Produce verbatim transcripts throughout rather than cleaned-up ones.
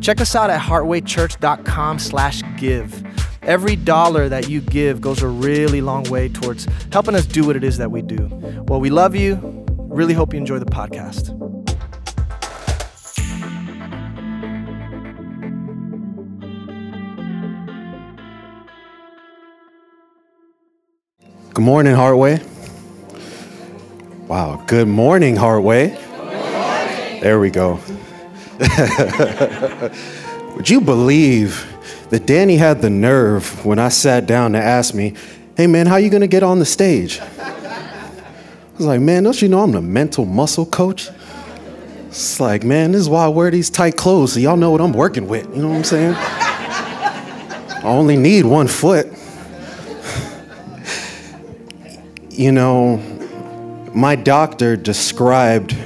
check us out at heartway church dot com slash give. Every dollar that you give goes a really long way towards helping us do what it is that we do. Well, we love you. Really hope you enjoy the podcast. Good morning, Heartway. Wow, good morning, Heartway. Good morning. There we go. Would you believe that Danny had the nerve when I sat down to ask me, hey man, how you gonna get on the stage? I was like, man, don't you know I'm the mental muscle coach? It's like, man, this is why I wear these tight clothes, so y'all know what I'm working with. You know what I'm saying? I only need one foot. You know, my doctor described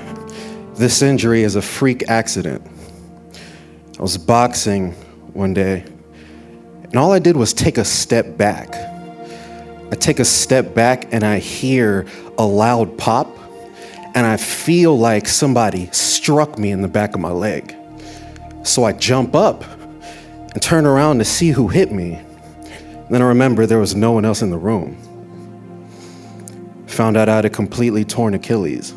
this injury is a freak accident. I was boxing one day, and all I did was take a step back. I take a step back, and I hear a loud pop, and I feel like somebody struck me in the back of my leg. So I jump up and turn around to see who hit me. And then I remember there was no one else in the room. Found out I had a completely torn Achilles.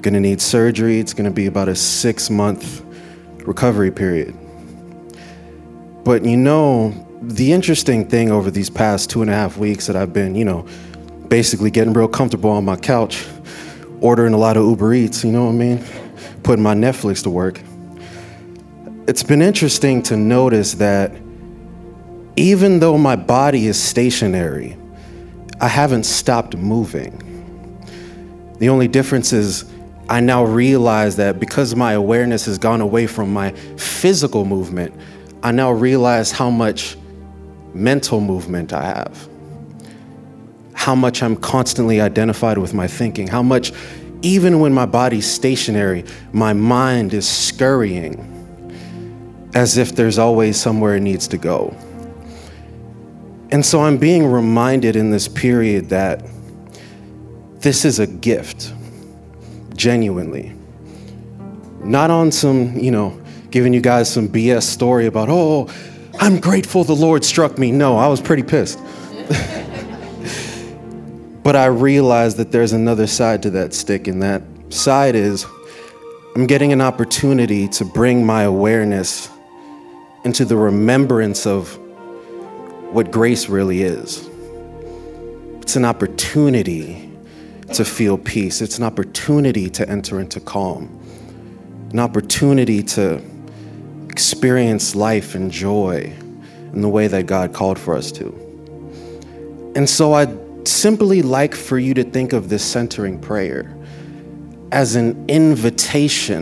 Going to need surgery. It's going to be about a six-month recovery period. But you know, the interesting thing over these past two and a half weeks that I've been, you know, basically getting real comfortable on my couch, ordering a lot of Uber Eats, you know what I mean? Putting my Netflix to work. It's been interesting to notice that even though my body is stationary, I haven't stopped moving. The only difference is I now realize that because my awareness has gone away from my physical movement, I now realize how much mental movement I have, how much I'm constantly identified with my thinking, how much, even when my body's stationary, my mind is scurrying as if there's always somewhere it needs to go. And so I'm being reminded in this period that this is a gift. Genuinely. Not on some, you know, giving you guys some B S story about, oh, I'm grateful the Lord struck me. No, I was pretty pissed. But I realized that there's another side to that stick, and that side is I'm getting an opportunity to bring my awareness into the remembrance of what grace really is. It's an opportunity to feel peace. It's an opportunity to enter into calm, an opportunity to experience life and joy in the way that God called for us to. And so I'd simply like for you to think of this centering prayer as an invitation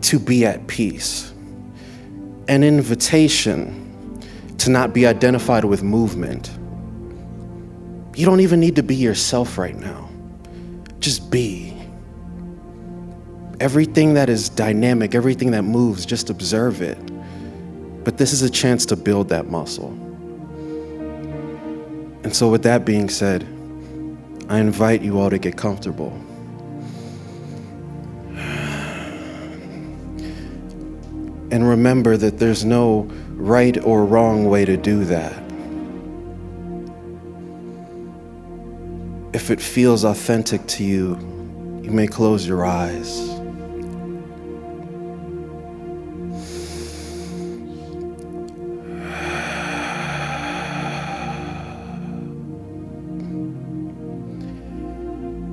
to be at peace, an invitation to not be identified with movement. You don't even need to be yourself right now. Just be. Everything that is dynamic, everything that moves, just observe it. But this is a chance to build that muscle. And so with that being said, I invite you all to get comfortable. And remember that there's no right or wrong way to do that. If it feels authentic to you, you may close your eyes.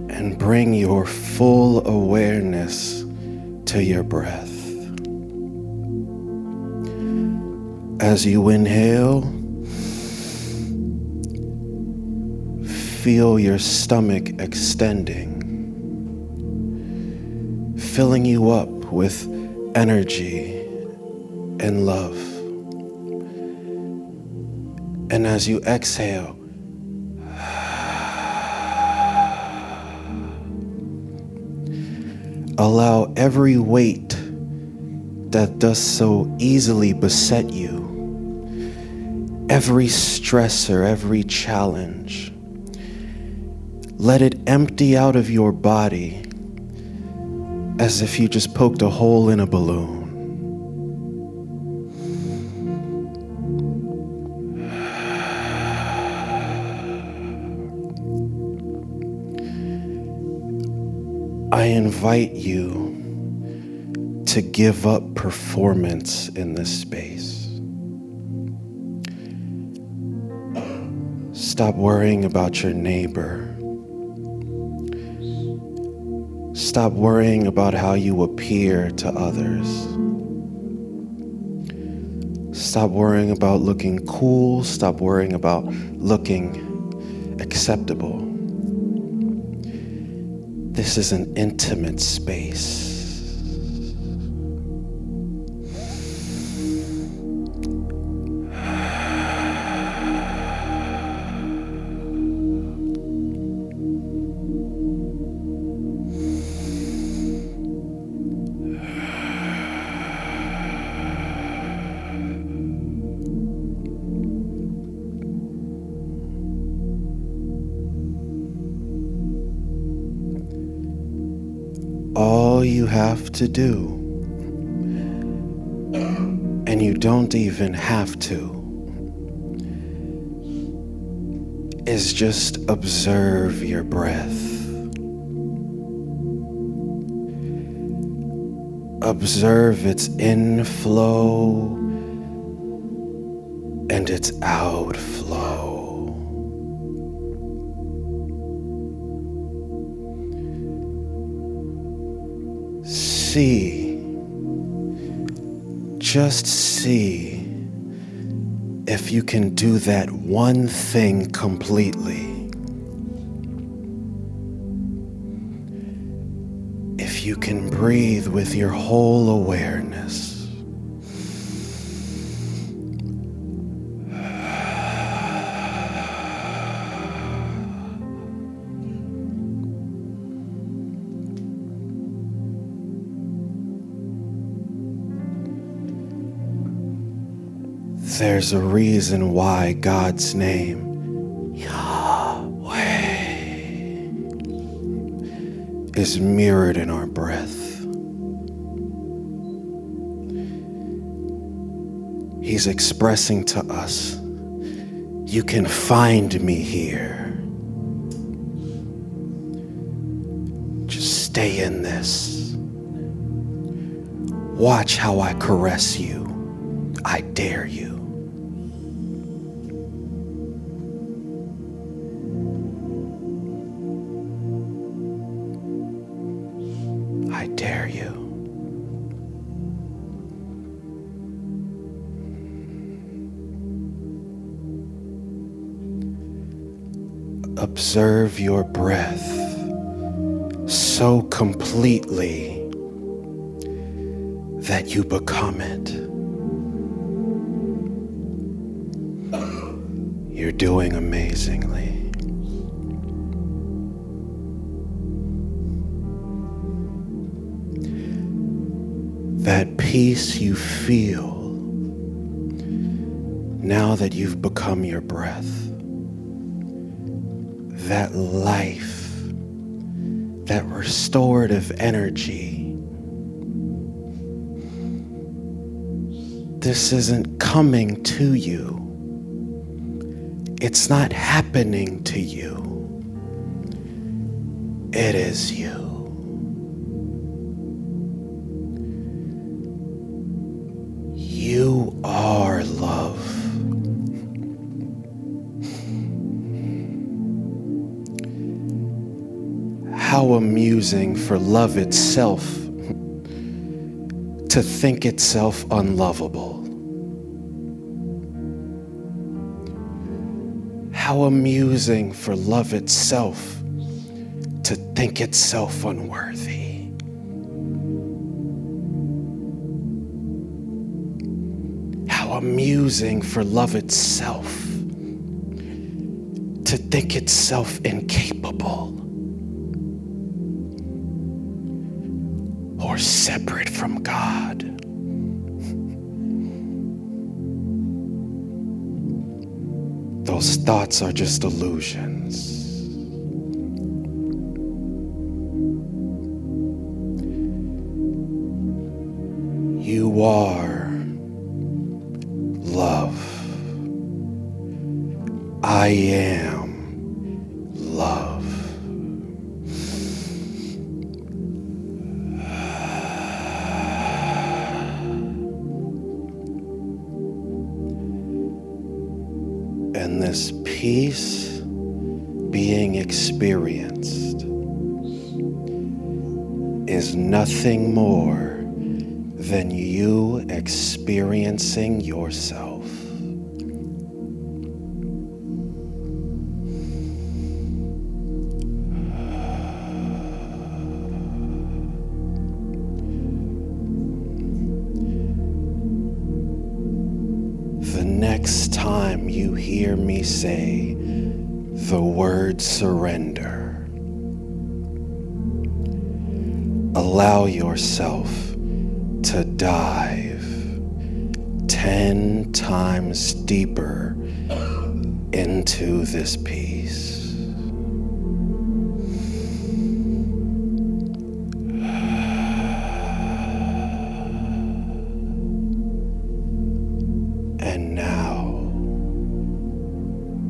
And bring your full awareness to your breath. As you inhale, feel your stomach extending, filling you up with energy and love. And as you exhale, allow every weight that does so easily beset you, every stressor, every challenge, let it empty out of your body as if you just poked a hole in a balloon. I invite you to give up performance in this space. Stop worrying about your neighbor. Stop worrying about how you appear to others. Stop worrying about looking cool. Stop worrying about looking acceptable. This is an intimate space. All you have to do, and you don't even have to, is just observe your breath. Observe its inflow and its outflow. See, just see if you can do that one thing completely. If you can breathe with your whole awareness. There's a reason why God's name, Yahweh, is mirrored in our breath. He's expressing to us, you can find me here. Just stay in this. Watch how I caress you. I dare you. Observe your breath so completely that you become it. You're doing amazingly. That peace you feel now that you've become your breath. That life, that restorative energy. This isn't coming to you. It's not happening to you. It is you. You are love. How amusing for love itself to think itself unlovable. How amusing for love itself to think itself unworthy. amusing for love itself, to think itself incapable or separate from God. Those thoughts are just illusions. You are love. I am love. And this peace being experienced is nothing more than you experiencing yourself. The next time you hear me say the word surrender, allow yourself to dive ten times deeper into this peace. And now,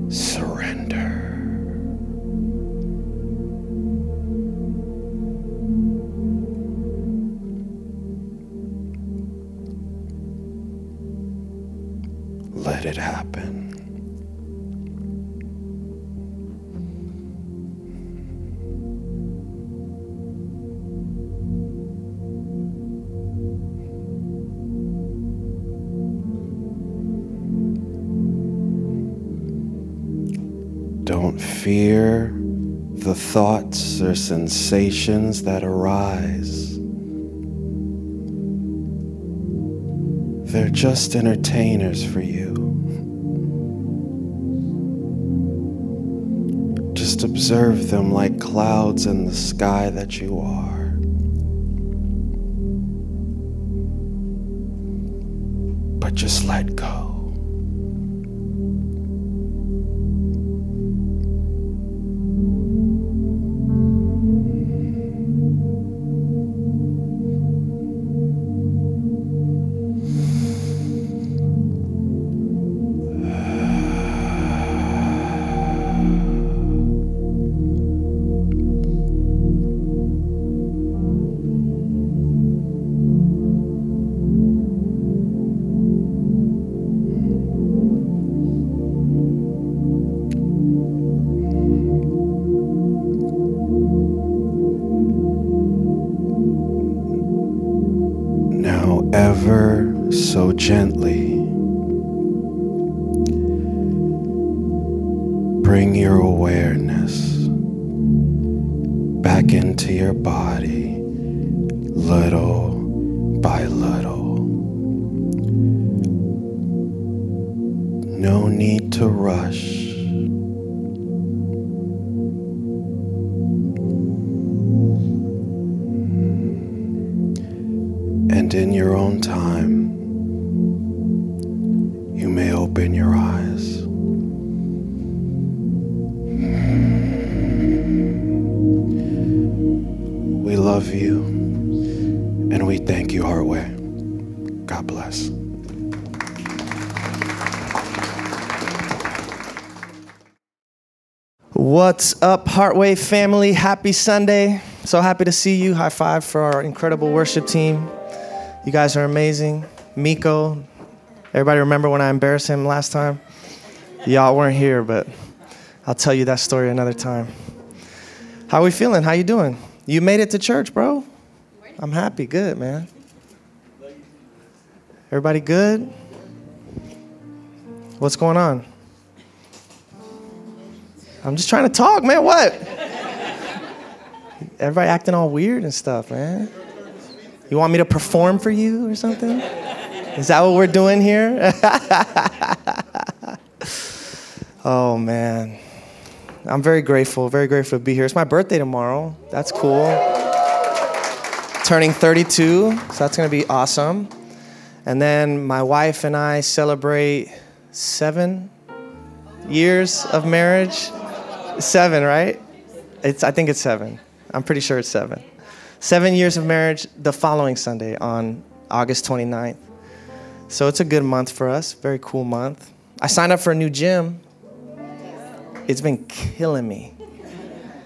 surrender. Let it happen. Don't fear the thoughts or sensations that arise. They're just entertainers for you. Just observe them like clouds in the sky that you are. But just let go. Ever so gently, bring your awareness back into your body, little by little. No need to rush. And in your own time, you may open your eyes. We love you, and we thank you, Heartway. God bless. What's up, Heartway family? Happy Sunday. So happy to see you. High five for our incredible worship team. You guys are amazing. Miko, everybody remember when I embarrassed him last time? Y'all weren't here, but I'll tell you that story another time. How we feeling? How you doing? You made it to church, bro. I'm happy. Good, man. Everybody good? What's going on? I'm just trying to talk, man. What? Everybody acting all weird and stuff, man. You want me to perform for you or something? Is that what we're doing here? Oh, man. I'm very grateful, very grateful to be here. It's my birthday tomorrow. That's cool. Turning thirty-two, so that's going to be awesome. And then my wife and I celebrate seven years of marriage. Seven, right? It's. I think it's seven. I'm pretty sure it's seven. Seven years of marriage the following Sunday on August twenty-ninth. So it's a good month for us. Very cool month. I signed up for a new gym. It's been killing me.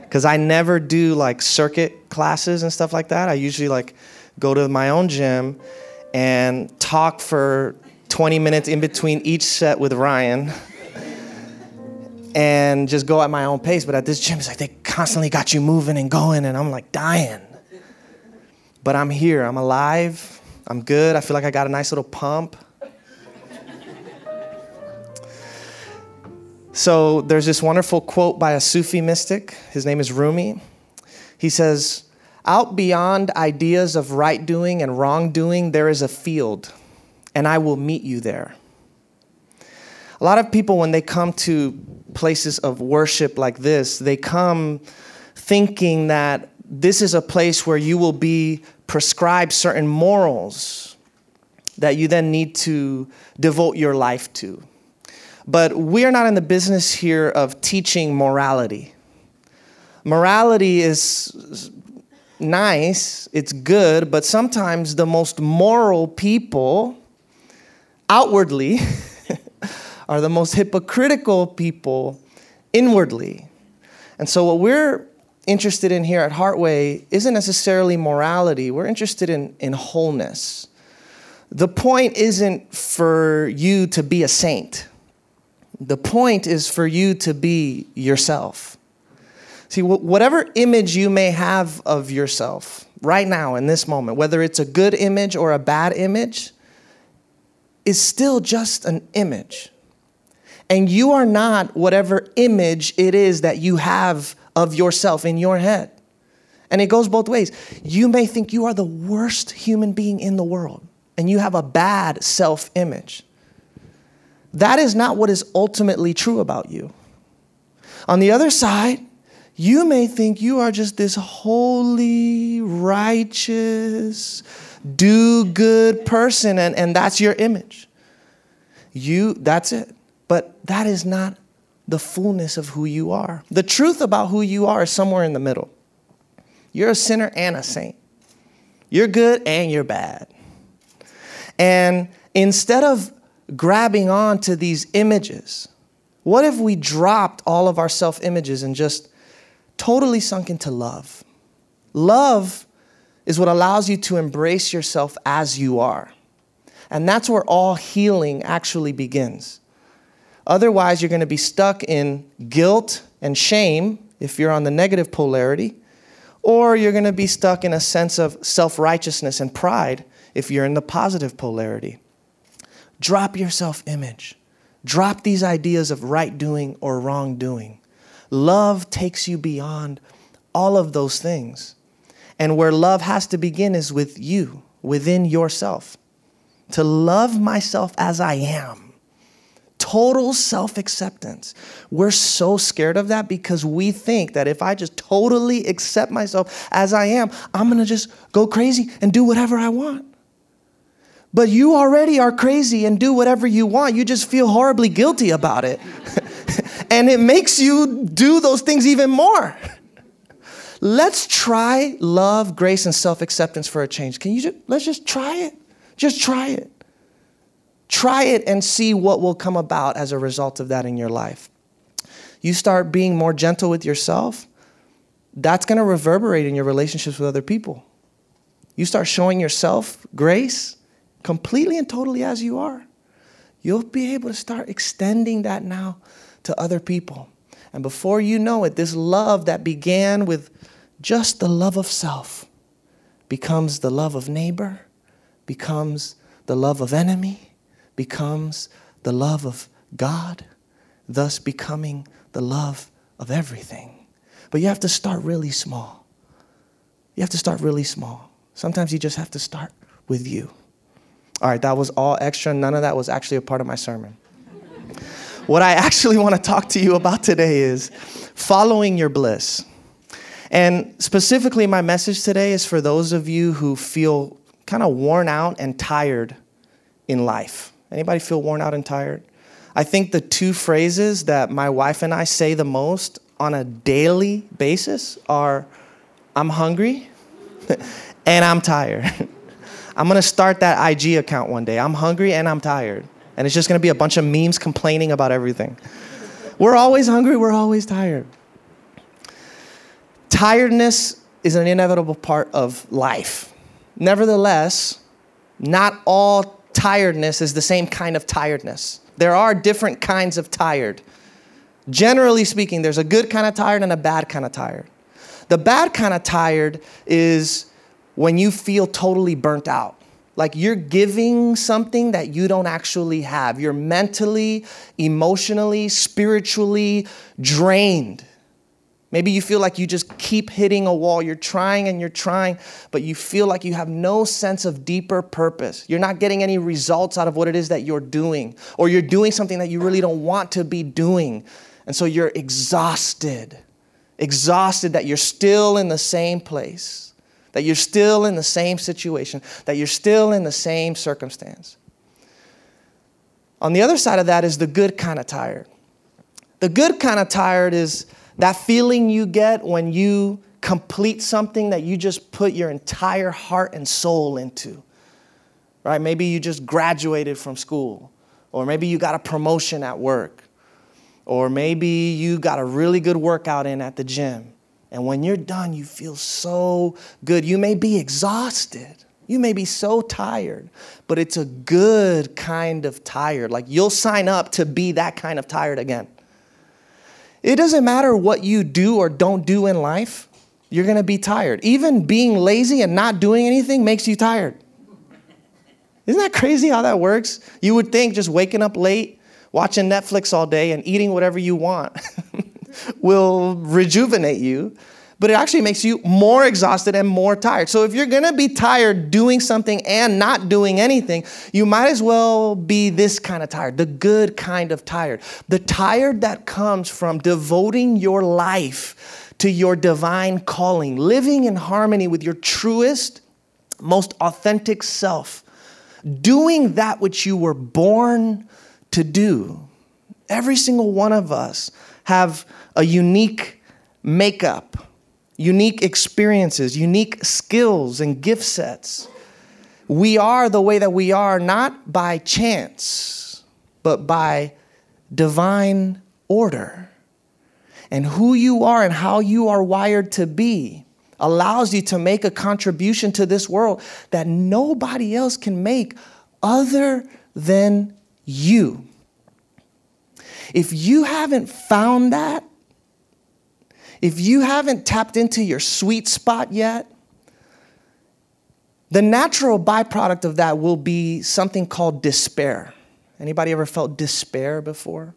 Because I never do like circuit classes and stuff like that. I usually like go to my own gym and talk for twenty minutes in between each set with Ryan. And just go at my own pace. But at this gym, it's like they constantly got you moving and going. And I'm like dying. But I'm here. I'm alive. I'm good. I feel like I got a nice little pump. So there's this wonderful quote by a Sufi mystic. His name is Rumi. He says, "Out beyond ideas of right doing and wrong doing, there is a field, and I will meet you there." A lot of people, when they come to places of worship like this, they come thinking that this is a place where you will be prescribed certain morals that you then need to devote your life to. But we are not in the business here of teaching morality. Morality is nice, it's good, but sometimes the most moral people outwardly are the most hypocritical people inwardly. And so what we're interested in here at Heartway isn't necessarily morality. We're interested in, in wholeness. The point isn't for you to be a saint. The point is for you to be yourself. See, wh- whatever image you may have of yourself right now in this moment, whether it's a good image or a bad image, is still just an image. And you are not whatever image it is that you have of yourself in your head. And it goes both ways. You may think you are the worst human being in the world, and you have a bad self-image. That is not what is ultimately true about you. On the other side, you may think you are just this holy, righteous, do-good person, and, and that's your image. You, that's it. But that is not the fullness of who you are. The truth about who you are is somewhere in the middle. You're a sinner and a saint. You're good and you're bad. And instead of grabbing on to these images, what if we dropped all of our self-images and just totally sunk into love? Love is what allows you to embrace yourself as you are. And that's where all healing actually begins. Otherwise, you're going to be stuck in guilt and shame if you're on the negative polarity, or you're going to be stuck in a sense of self-righteousness and pride if you're in the positive polarity. Drop your self-image. Drop these ideas of right doing or wrong doing. Love takes you beyond all of those things. And where love has to begin is with you, within yourself. To love myself as I am. Total self-acceptance. We're so scared of that because we think that if I just totally accept myself as I am, I'm going to just go crazy and do whatever I want. But you already are crazy and do whatever you want. You just feel horribly guilty about it. And it makes you do those things even more. Let's try love, grace, and self-acceptance for a change. Can you just, let's just try it. Just try it. Try it and see what will come about as a result of that in your life. You start being more gentle with yourself, that's going to reverberate in your relationships with other people. You start showing yourself grace completely and totally as you are. You'll be able to start extending that now to other people. And before you know it, this love that began with just the love of self becomes the love of neighbor, becomes the love of enemy, becomes the love of God, thus becoming the love of everything. But you have to start really small. You have to start really small. Sometimes you just have to start with you. All right, that was all extra. None of that was actually a part of my sermon. What I actually want to talk to you about today is following your bliss. And specifically, my message today is for those of you who feel kind of worn out and tired in life. Anybody feel worn out and tired? I think the two phrases that my wife and I say the most on a daily basis are, I'm hungry and I'm tired. I'm going to start that I G account one day. I'm hungry and I'm tired. And it's just going to be a bunch of memes complaining about everything. We're always hungry. We're always tired. Tiredness is an inevitable part of life. Nevertheless, not all tiredness is the same kind of tiredness. There are different kinds of tired. Generally speaking, there's a good kind of tired and a bad kind of tired. The bad kind of tired is when you feel totally burnt out, like you're giving something that you don't actually have. You're mentally, emotionally, spiritually drained. Maybe you feel like you just keep hitting a wall. You're trying and you're trying, but you feel like you have no sense of deeper purpose. You're not getting any results out of what it is that you're doing, or you're doing something that you really don't want to be doing. And so you're exhausted, exhausted that you're still in the same place, that you're still in the same situation, that you're still in the same circumstance. On the other side of that is the good kind of tired. The good kind of tired is that feeling you get when you complete something that you just put your entire heart and soul into, right? Maybe you just graduated from school, or maybe you got a promotion at work, or maybe you got a really good workout in at the gym. And when you're done, you feel so good. You may be exhausted. You may be so tired, but it's a good kind of tired. Like you'll sign up to be that kind of tired again. It doesn't matter what you do or don't do in life. You're going to be tired. Even being lazy and not doing anything makes you tired. Isn't that crazy how that works? You would think just waking up late, watching Netflix all day, and eating whatever you want will rejuvenate you, but it actually makes you more exhausted and more tired. So if you're going to be tired doing something and not doing anything, you might as well be this kind of tired, the good kind of tired, the tired that comes from devoting your life to your divine calling, living in harmony with your truest, most authentic self, doing that which you were born to do. Every single one of us have a unique makeup, unique experiences, unique skills and gift sets. We are the way that we are, not by chance, but by divine order. And who you are and how you are wired to be allows you to make a contribution to this world that nobody else can make other than you. If you haven't found that, if you haven't tapped into your sweet spot yet, the natural byproduct of that will be something called despair. Anybody ever felt despair before?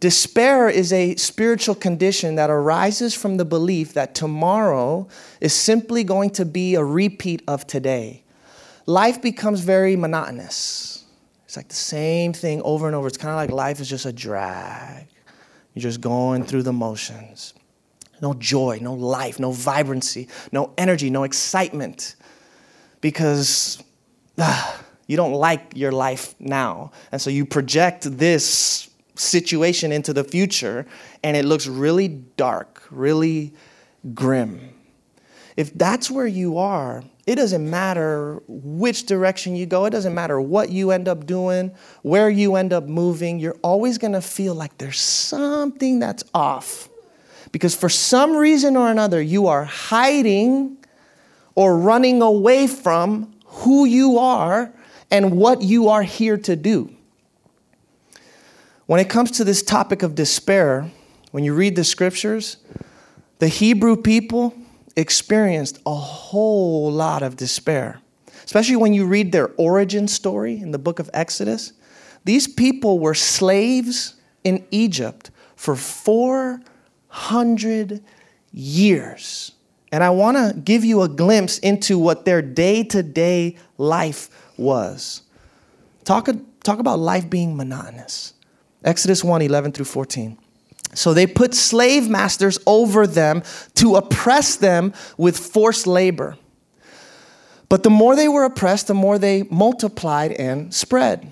Despair is a spiritual condition that arises from the belief that tomorrow is simply going to be a repeat of today. Life becomes very monotonous. It's like the same thing over and over. It's kind of like life is just a drag. You're just going through the motions. No joy, no life, no vibrancy, no energy, no excitement. Because uh, you don't like your life now. And so you project this situation into the future, and it looks really dark, really grim. If that's where you are, it doesn't matter which direction you go. It doesn't matter what you end up doing, where you end up moving. You're always going to feel like there's something that's off. Because for some reason or another, you are hiding or running away from who you are and what you are here to do. When it comes to this topic of despair, when you read the scriptures, the Hebrew people experienced a whole lot of despair, especially when you read their origin story in the book of Exodus. These people were slaves in Egypt for four hundred years. And I want to give you a glimpse into what their day-to-day life was. Talk, talk about life being monotonous. Exodus one, eleven through fourteen. So they put slave masters over them to oppress them with forced labor. But the more they were oppressed, the more they multiplied and spread.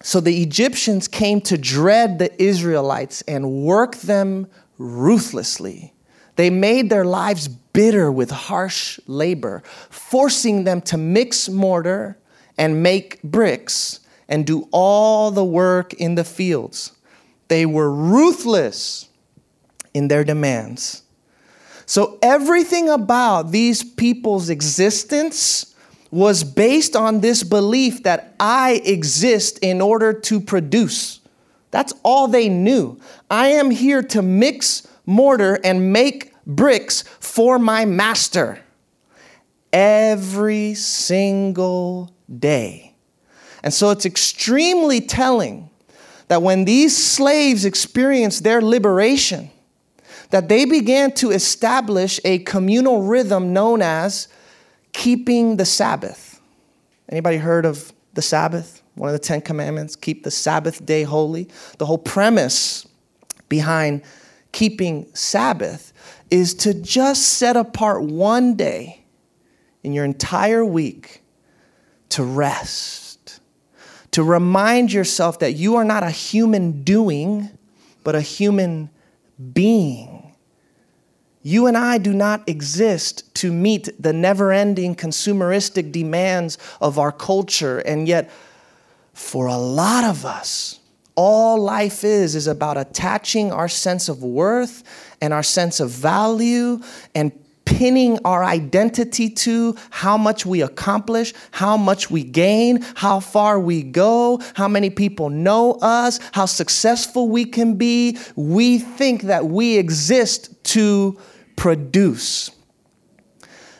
So the Egyptians came to dread the Israelites and work them ruthlessly. They made their lives bitter with harsh labor, forcing them to mix mortar and make bricks and do all the work in the fields. They were ruthless in their demands. So everything about these people's existence was based on this belief that I exist in order to produce. That's all they knew. I am here to mix mortar and make bricks for my master every single day. And so it's extremely telling that when these slaves experienced their liberation, that they began to establish a communal rhythm known as keeping the Sabbath. Anybody heard of the Sabbath? One of the Ten Commandments, keep the Sabbath day holy. The whole premise behind keeping Sabbath is to just set apart one day in your entire week to rest. To remind yourself that you are not a human doing, but a human being. You and I do not exist to meet the never-ending consumeristic demands of our culture. And yet, for a lot of us, all life is is about attaching our sense of worth and our sense of value and pinning our identity to how much we accomplish, how much we gain, how far we go, how many people know us, how successful we can be. We think that we exist to produce.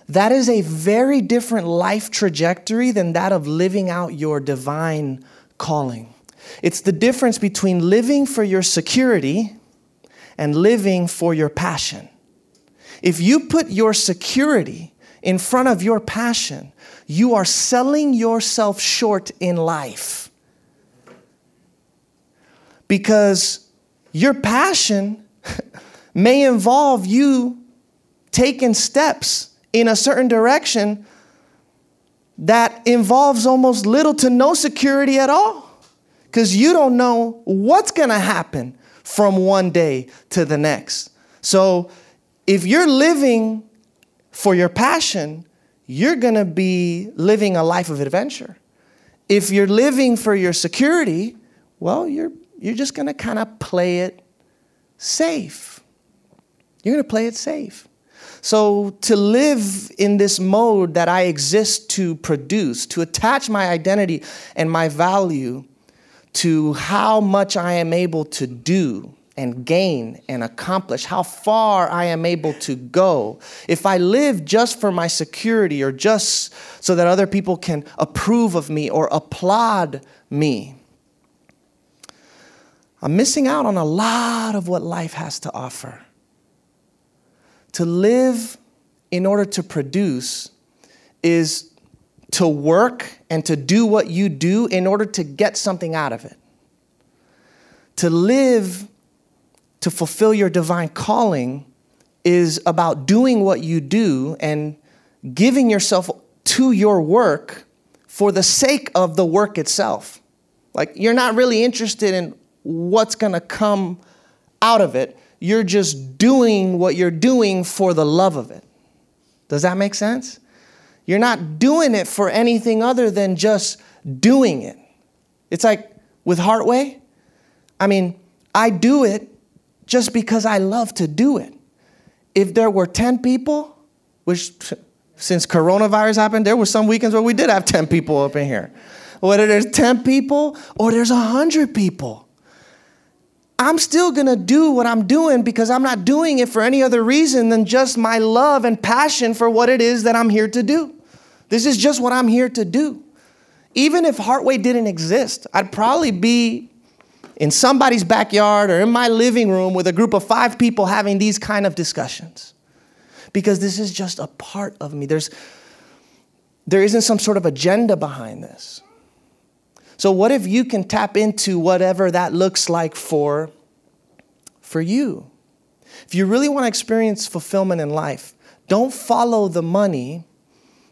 That is a very different life trajectory than that of living out your divine calling. It's the difference between living for your security and living for your passion. If you put your security in front of your passion, you are selling yourself short in life. Because your passion may involve you taking steps in a certain direction that involves almost little to no security at all. Because you don't know what's going to happen from one day to the next. So if you're living for your passion, you're going to be living a life of adventure. If you're living for your security, well, you're you're just going to kind of play it safe. You're going to play it safe. So to live in this mode that I exist to produce, to attach my identity and my value to how much I am able to do and gain and accomplish, how far I am able to go. If I live just for my security or just so that other people can approve of me or applaud me, I'm missing out on a lot of what life has to offer. To live in order to produce is to work and to do what you do in order to get something out of it. To live to fulfill your divine calling is about doing what you do and giving yourself to your work for the sake of the work itself. Like, you're not really interested in what's going to come out of it. You're just doing what you're doing for the love of it. Does that make sense? You're not doing it for anything other than just doing it. It's like with Heartway. I mean, I do it just because I love to do it. If there were ten people, which since coronavirus happened, there were some weekends where we did have ten people up in here. Whether there's ten people or there's one hundred people, I'm still going to do what I'm doing because I'm not doing it for any other reason than just my love and passion for what it is that I'm here to do. This is just what I'm here to do. Even if Heartway didn't exist, I'd probably be in somebody's backyard or in my living room with a group of five people having these kind of discussions. Because this is just a part of me. There's, there isn't some sort of agenda behind this. So what if you can tap into whatever that looks like for, for you? If you really want to experience fulfillment in life, don't follow the money,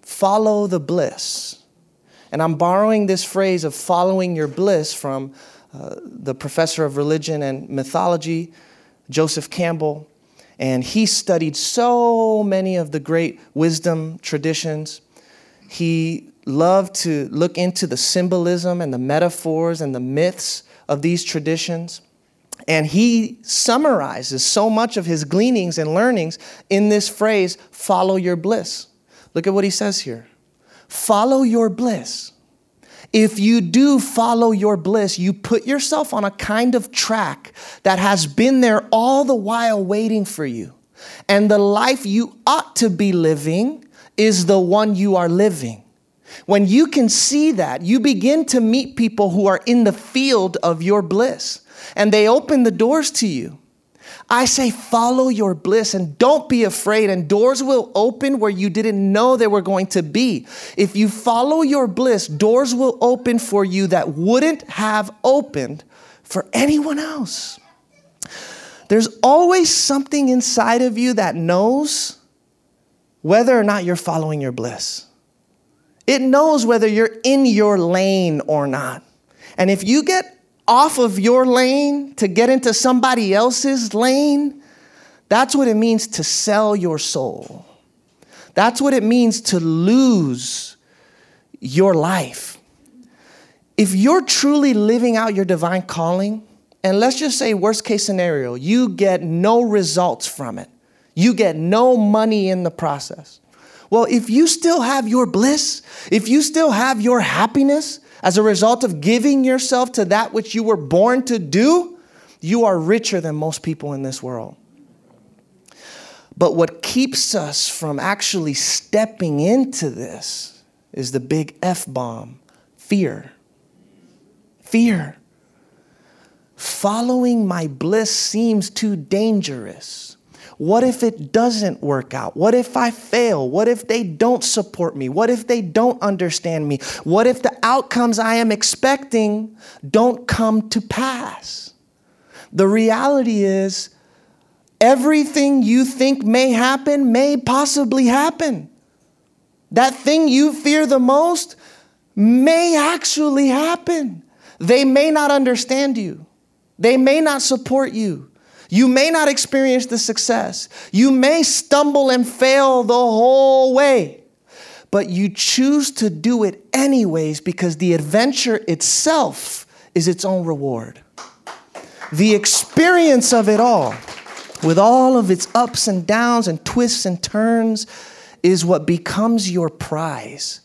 follow the bliss. And I'm borrowing this phrase of following your bliss from uh, the professor of religion and mythology, Joseph Campbell. And he studied so many of the great wisdom traditions. He loved to look into the symbolism and the metaphors and the myths of these traditions. And he summarizes so much of his gleanings and learnings in this phrase, follow your bliss. Look at what he says here. Follow your bliss. If you do follow your bliss, you put yourself on a kind of track that has been there all the while waiting for you. And the life you ought to be living is the one you are living. When you can see that, you begin to meet people who are in the field of your bliss, and they open the doors to you. I say, follow your bliss and don't be afraid, and doors will open where you didn't know they were going to be. If you follow your bliss, doors will open for you that wouldn't have opened for anyone else. There's always something inside of you that knows whether or not you're following your bliss. It knows whether you're in your lane or not. And if you get off of your lane to get into somebody else's lane, that's what it means to sell your soul. That's what it means to lose your life. If you're truly living out your divine calling, and let's just say worst case scenario, you get no results from it. You get no money in the process. Well, if you still have your bliss, if you still have your happiness as a result of giving yourself to that which you were born to do, you are richer than most people in this world. But what keeps us from actually stepping into this is the big F-bomb, fear. Fear. Following my bliss seems too dangerous. What if it doesn't work out? What if I fail? What if they don't support me? What if they don't understand me? What if the outcomes I am expecting don't come to pass? The reality is, everything you think may happen may possibly happen. That thing you fear the most may actually happen. They may not understand you. They may not support you. You may not experience the success. You may stumble and fail the whole way, but you choose to do it anyways because the adventure itself is its own reward. The experience of it all, with all of its ups and downs and twists and turns, is what becomes your prize.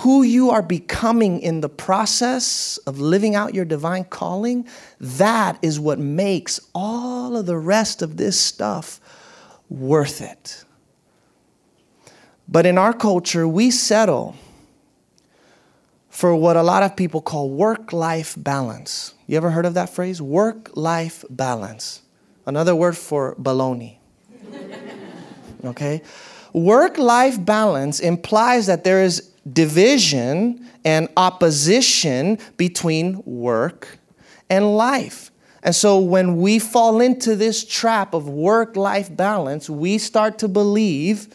Who you are becoming in the process of living out your divine calling, that is what makes all of the rest of this stuff worth it. But in our culture, we settle for what a lot of people call work-life balance. You ever heard of that phrase? Work-life balance. Another word for baloney. Okay? Work-life balance implies that there is division and opposition between work and life. And so when we fall into this trap of work-life balance, we start to believe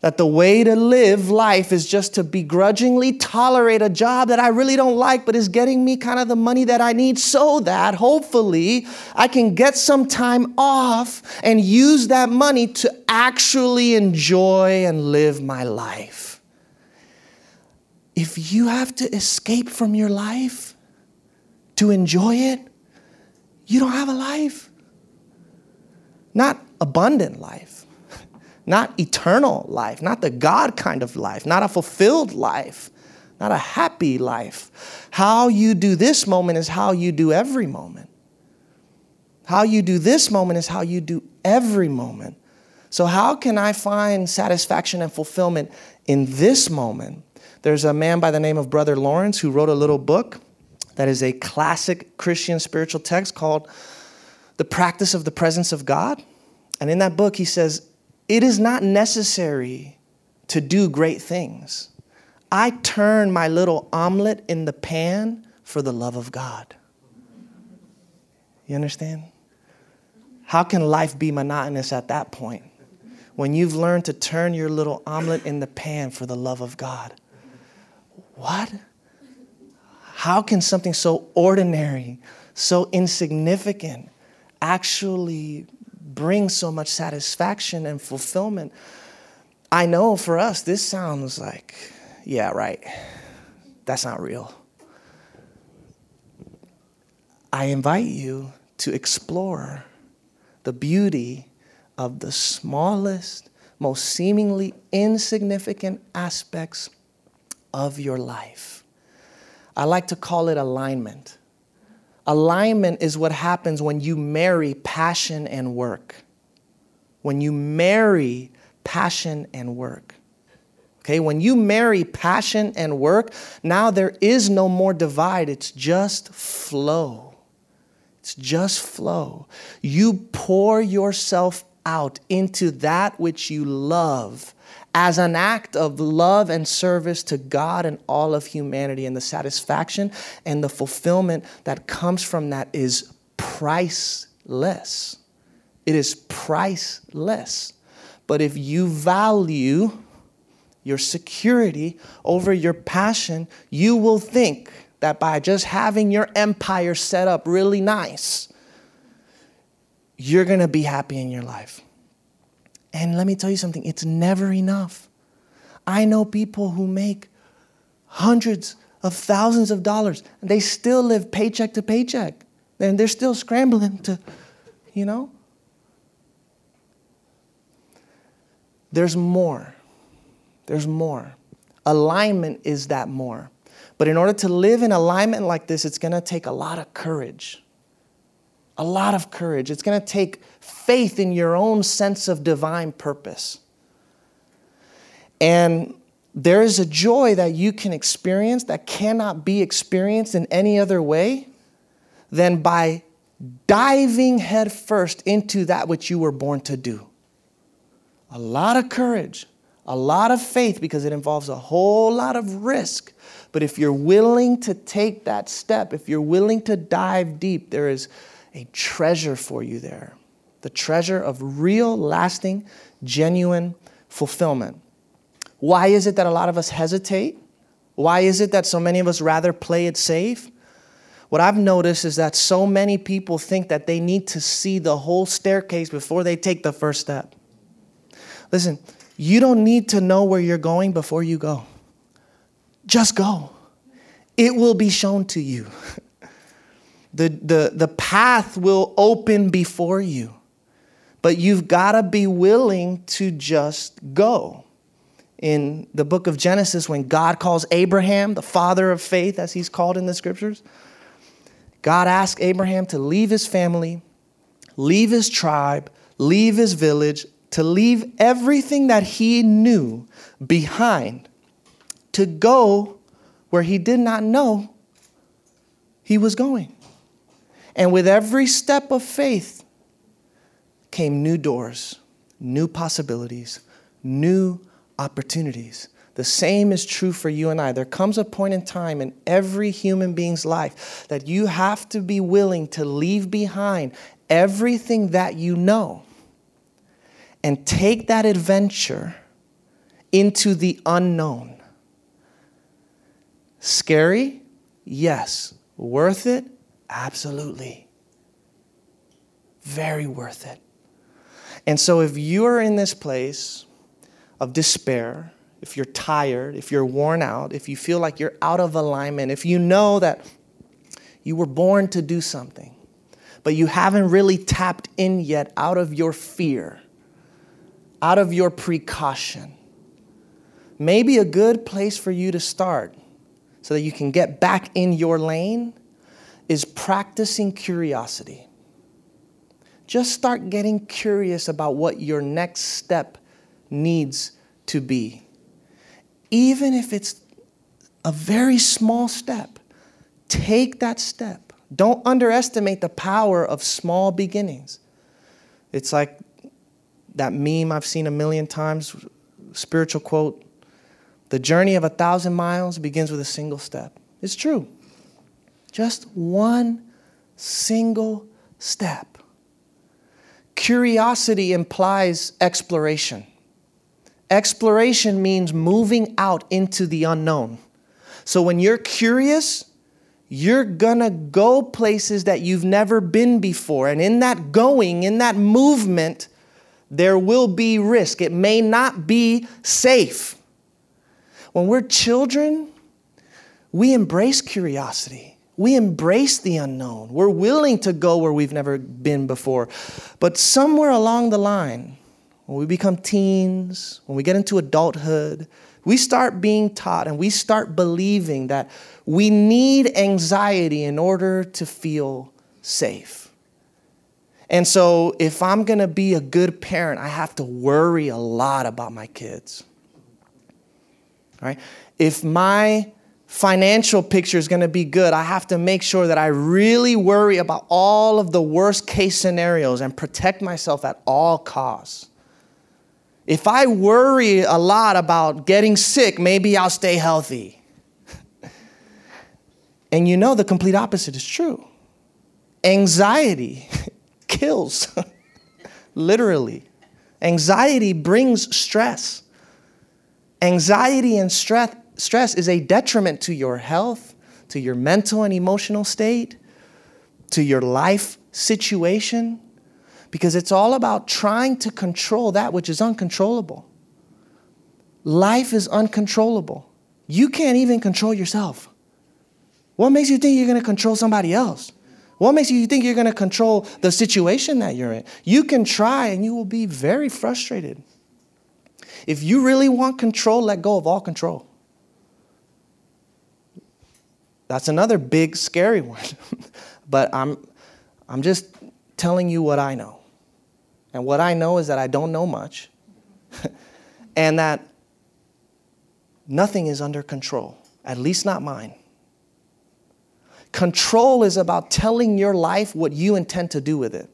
that the way to live life is just to begrudgingly tolerate a job that I really don't like, but is getting me kind of the money that I need so that hopefully I can get some time off and use that money to actually enjoy and live my life. If you have to escape from your life to enjoy it, you don't have a life. Not abundant life, not eternal life, not the God kind of life, not a fulfilled life, not a happy life. How you do this moment is how you do every moment. How you do this moment is how you do every moment. So how can I find satisfaction and fulfillment in this moment? There's a man by the name of Brother Lawrence who wrote a little book that is a classic Christian spiritual text called The Practice of the Presence of God. And in that book, he says, it is not necessary to do great things. I turn my little omelet in the pan for the love of God. You understand? How can life be monotonous at that point? When you've learned to turn your little omelet in the pan for the love of God. What? How can something so ordinary, so insignificant, actually bring so much satisfaction and fulfillment? I know for us, this sounds like, yeah, right. That's not real. I invite you to explore the beauty of the smallest, most seemingly insignificant aspects of your life. I like to call it alignment. Alignment is what happens when you marry passion and work. When you marry passion and work. Okay, when you marry passion and work, now there is no more divide. It's just flow. It's just flow. You pour yourself out into that which you love as an act of love and service to God and all of humanity. And the satisfaction and the fulfillment that comes from that is priceless. It is priceless. But if you value your security over your passion, you will think that by just having your empire set up really nice, you're going to be happy in your life. And let me tell you something, it's never enough. I know people who make hundreds of thousands of dollars, and they still live paycheck to paycheck, and they're still scrambling to, you know. There's more. There's more. Alignment is that more. But in order to live in alignment like this, it's going to take a lot of courage. A lot of courage. It's going to take faith in your own sense of divine purpose. And there is a joy that you can experience that cannot be experienced in any other way than by diving headfirst into that which you were born to do. A lot of courage. A lot of faith, because it involves a whole lot of risk. But if you're willing to take that step, if you're willing to dive deep, there is a treasure for you there. The treasure of real, lasting, genuine fulfillment. Why is it that a lot of us hesitate? Why is it that so many of us rather play it safe? What I've noticed is that so many people think that they need to see the whole staircase before they take the first step. Listen. You don't need to know where you're going before you go. Just go. It will be shown to you. The, the, the path will open before you. But you've got to be willing to just go. In the book of Genesis, when God calls Abraham, the father of faith, as he's called in the scriptures, God asked Abraham to leave his family, leave his tribe, leave his village, to leave everything that he knew behind, to go where he did not know he was going. And with every step of faith came new doors, new possibilities, new opportunities. The same is true for you and I. There comes a point in time in every human being's life that you have to be willing to leave behind everything that you know. And take that adventure into the unknown. Scary? Yes. Worth it? Absolutely. Very worth it. And so if you're in this place of despair, if you're tired, if you're worn out, if you feel like you're out of alignment, if you know that you were born to do something, but you haven't really tapped in yet out of your fear, out of your precaution, maybe a good place for you to start so that you can get back in your lane is practicing curiosity. Just start getting curious about what your next step needs to be. Even if it's a very small step, take that step. Don't underestimate the power of small beginnings. It's like that meme I've seen a million times, spiritual quote, the journey of a thousand miles begins with a single step. It's true. Just one single step. Curiosity implies exploration. Exploration means moving out into the unknown. So when you're curious, you're gonna go places that you've never been before. And in that going, in that movement, there will be risk. It may not be safe. When we're children, we embrace curiosity. We embrace the unknown. We're willing to go where we've never been before. But somewhere along the line, when we become teens, when we get into adulthood, we start being taught and we start believing that we need anxiety in order to feel safe. And so if I'm going to be a good parent, I have to worry a lot about my kids. All right? If my financial picture is going to be good, I have to make sure that I really worry about all of the worst case scenarios and protect myself at all costs. If I worry a lot about getting sick, maybe I'll stay healthy. And you know the complete opposite is true. Anxiety kills, literally. Anxiety brings stress. Anxiety and stress, stress is a detriment to your health, to your mental and emotional state, to your life situation, because it's all about trying to control that which is uncontrollable. Life is uncontrollable. You can't even control yourself. What makes you think you're going to control somebody else? What makes you think you're going to control the situation that you're in? You can try and you will be very frustrated. If you really want control, let go of all control. That's another big, scary one. But I'm I'm just telling you what I know. And what I know is that I don't know much. And that nothing is under control, at least not mine. Control is about telling your life what you intend to do with it.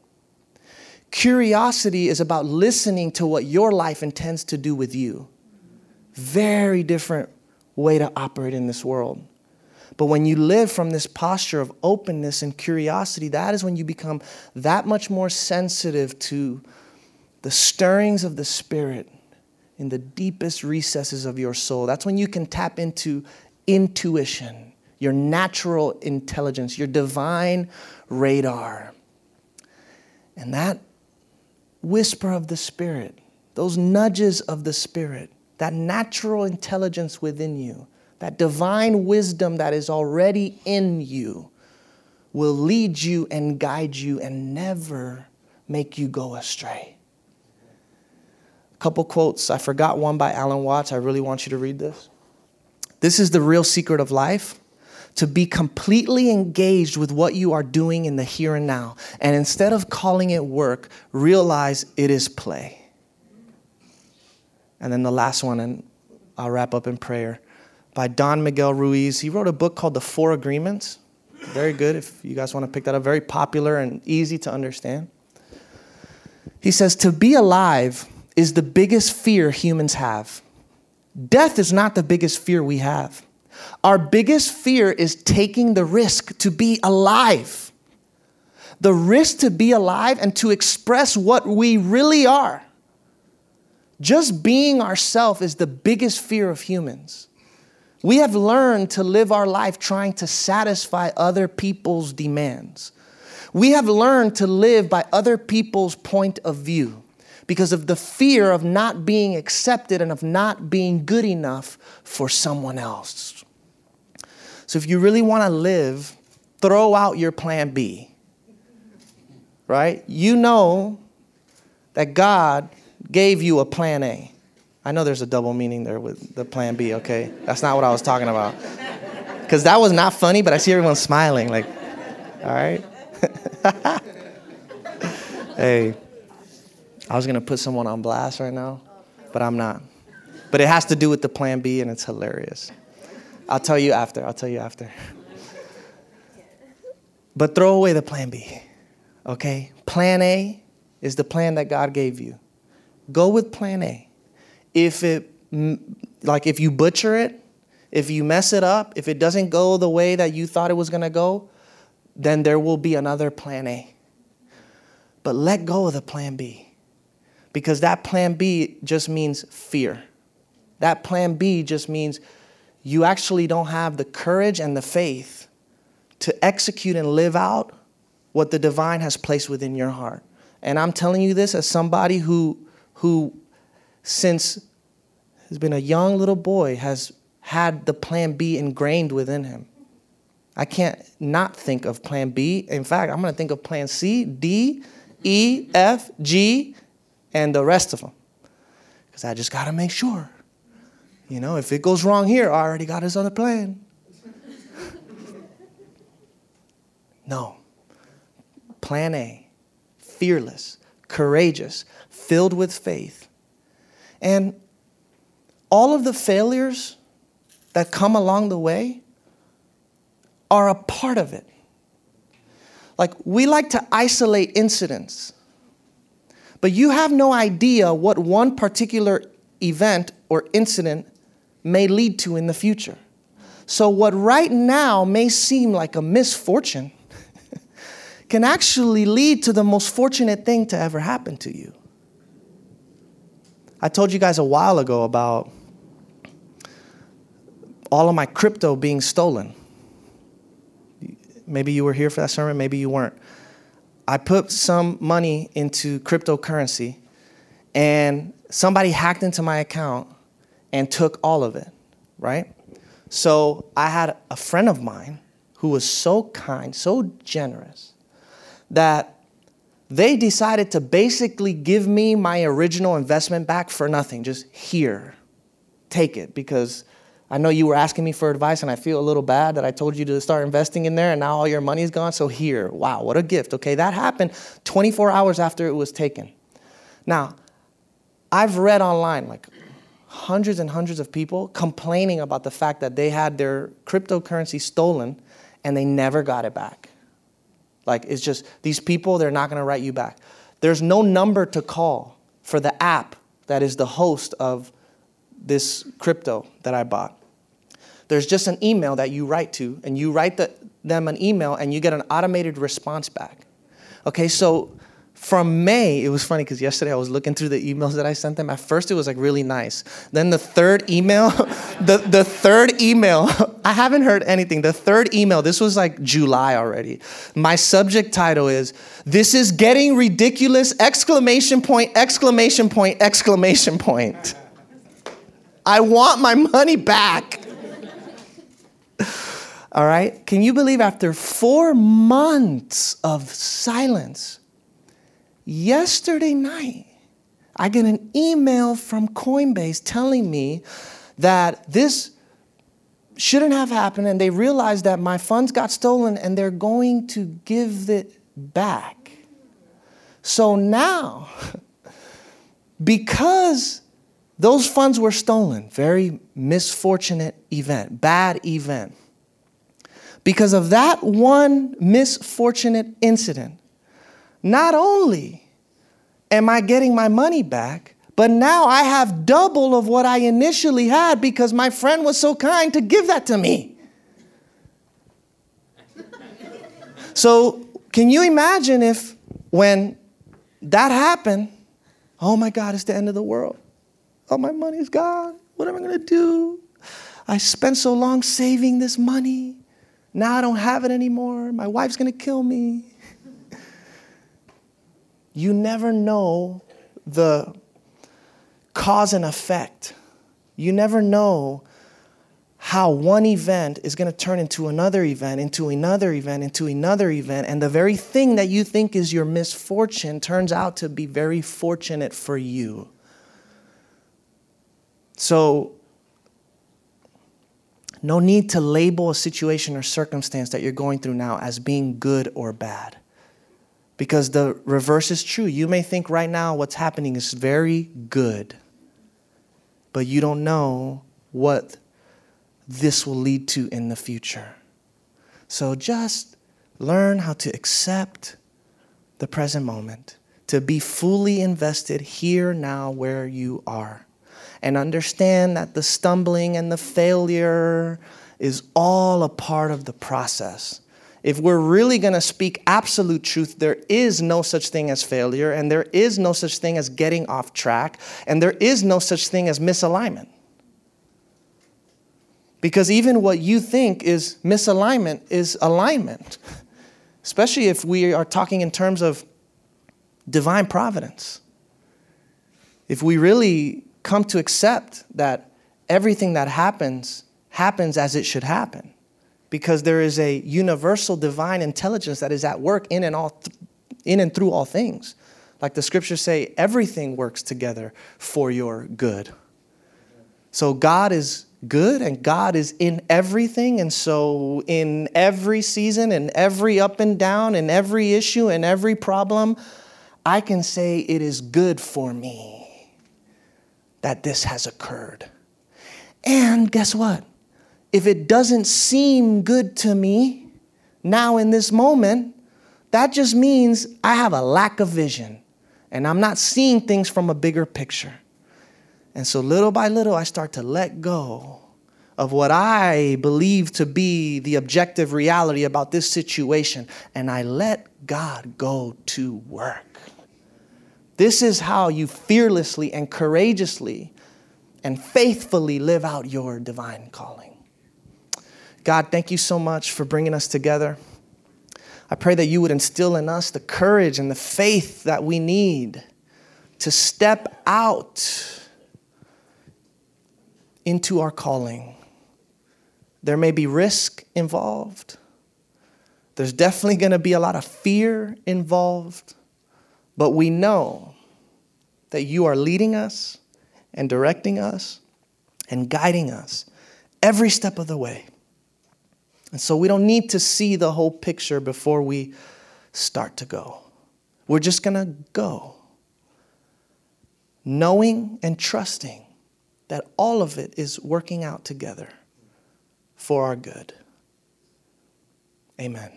Curiosity is about listening to what your life intends to do with you. Very different way to operate in this world. But when you live from this posture of openness and curiosity, that is when you become that much more sensitive to the stirrings of the Spirit in the deepest recesses of your soul. That's when you can tap into intuition, your natural intelligence, your divine radar. And that whisper of the Spirit, those nudges of the Spirit, that natural intelligence within you, that divine wisdom that is already in you will lead you and guide you and never make you go astray. A couple quotes. I forgot one by Alan Watts. I really want you to read this. This is the real secret of life. To be completely engaged with what you are doing in the here and now. And instead of calling it work, realize it is play. And then the last one, and I'll wrap up in prayer, by Don Miguel Ruiz. He wrote a book called The Four Agreements. Very good if you guys want to pick that up. Very popular and easy to understand. He says, to be alive is the biggest fear humans have. Death is not the biggest fear we have. Our biggest fear is taking the risk to be alive. The risk to be alive and to express what we really are. Just being ourselves is the biggest fear of humans. We have learned to live our life trying to satisfy other people's demands. We have learned to live by other people's point of view, because of the fear of not being accepted and of not being good enough for someone else. So if you really want to live, throw out your plan B, right? You know that God gave you a plan A. I know there's a double meaning there with the plan B, okay? That's not what I was talking about. Because that was not funny, but I see everyone smiling, like, all right? Hey. I was going to put someone on blast right now, but I'm not. But it has to do with the plan B, and it's hilarious. I'll tell you after. I'll tell you after. But throw away the plan B, okay? Plan A is the plan that God gave you. Go with plan A. If it, like if you butcher it, If you mess it up, if it doesn't go the way that you thought it was going to go, then there will be another plan A. But let go of the plan B, because that plan B just means fear. That plan B just means you actually don't have the courage and the faith to execute and live out what the divine has placed within your heart. And I'm telling you this as somebody who, who since has been a young little boy, has had the plan B ingrained within him. I can't not think of plan B. In fact, I'm going to think of plan C, D, E, F, G, and the rest of them. Because I just got to make sure. You know, if it goes wrong here, I already got this other plan. No. Plan A, fearless, courageous, filled with faith. And all of the failures that come along the way are a part of it. Like, we like to isolate incidents, but you have no idea what one particular event or incident may lead to in the future. So what right now may seem like a misfortune can actually lead to the most fortunate thing to ever happen to you. I told you guys a while ago about all of my crypto being stolen. Maybe you were here for that sermon, maybe you weren't. I put some money into cryptocurrency, and somebody hacked into my account and took all of it, right? So I had a friend of mine who was so kind, so generous, that they decided to basically give me my original investment back for nothing. Just here, take it, because I know you were asking me for advice, and I feel a little bad that I told you to start investing in there, and now all your money is gone, so here. Wow, what a gift, okay? That happened twenty-four hours after it was taken. Now, I've read online, like, hundreds and hundreds of people complaining about the fact that they had their cryptocurrency stolen, and they never got it back. Like, it's just, these people, they're not going to write you back. There's no number to call for the app that is the host of this crypto that I bought. There's just an email that you write to, and you write the, them an email, and you get an automated response back. Okay, so from May, it was funny because yesterday I was looking through the emails that I sent them. At first, it was like really nice. Then the third email, the, the third email, I haven't heard anything. The third email, this was like July already. My subject title is, "This is getting ridiculous, exclamation point, exclamation point, exclamation point. I want my money back." All right? Can you believe after four months of silence, yesterday night, I get an email from Coinbase telling me that this shouldn't have happened, and they realized that my funds got stolen and they're going to give it back. So now, because those funds were stolen, very misfortunate event, bad event, because of that one misfortunate incident, not only am I getting my money back, but now I have double of what I initially had because my friend was so kind to give that to me. So can you imagine if when that happened, oh my God, it's the end of the world. Oh, my money's gone. What am I going to do? I spent so long saving this money. Now I don't have it anymore. My wife's going to kill me. You never know the cause and effect. You never know how one event is going to turn into another event, into another event, into another event. And the very thing that you think is your misfortune turns out to be very fortunate for you. So no need to label a situation or circumstance that you're going through now as being good or bad, because the reverse is true. You may think right now what's happening is very good, but you don't know what this will lead to in the future. So just learn how to accept the present moment, to be fully invested here now where you are. and understand that the stumbling and the failure is all a part of the process. If we're really going to speak absolute truth, there is no such thing as failure, and there is no such thing as getting off track, and there is no such thing as misalignment. Because even what you think is misalignment is alignment, especially if we are talking in terms of divine providence. If we really come to accept that everything that happens happens as it should happen, because there is a universal divine intelligence that is at work in and all, th- in and through all things. Like the scriptures say, everything works together for your good. So God is good, and God is in everything, and so in every season, in every up and down, in every issue, in every problem, I can say it is good for me that this has occurred. And guess what? If it doesn't seem good to me now in this moment, that just means I have a lack of vision and I'm not seeing things from a bigger picture. And so little by little, I start to let go of what I believe to be the objective reality about this situation, and I let God go to work. This is how you fearlessly and courageously and faithfully live out your divine calling. God, thank you so much for bringing us together. I pray that you would instill in us the courage and the faith that we need to step out into our calling. There may be risk involved. There's definitely going to be a lot of fear involved, but we know that you are leading us and directing us and guiding us every step of the way. And so we don't need to see the whole picture before we start to go. We're just going to go, knowing and trusting that all of it is working out together for our good. Amen.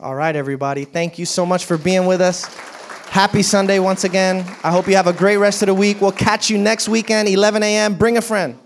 All right, everybody. Thank you so much for being with us. Happy Sunday once again. I hope you have a great rest of the week. We'll catch you next weekend, eleven a.m. Bring a friend.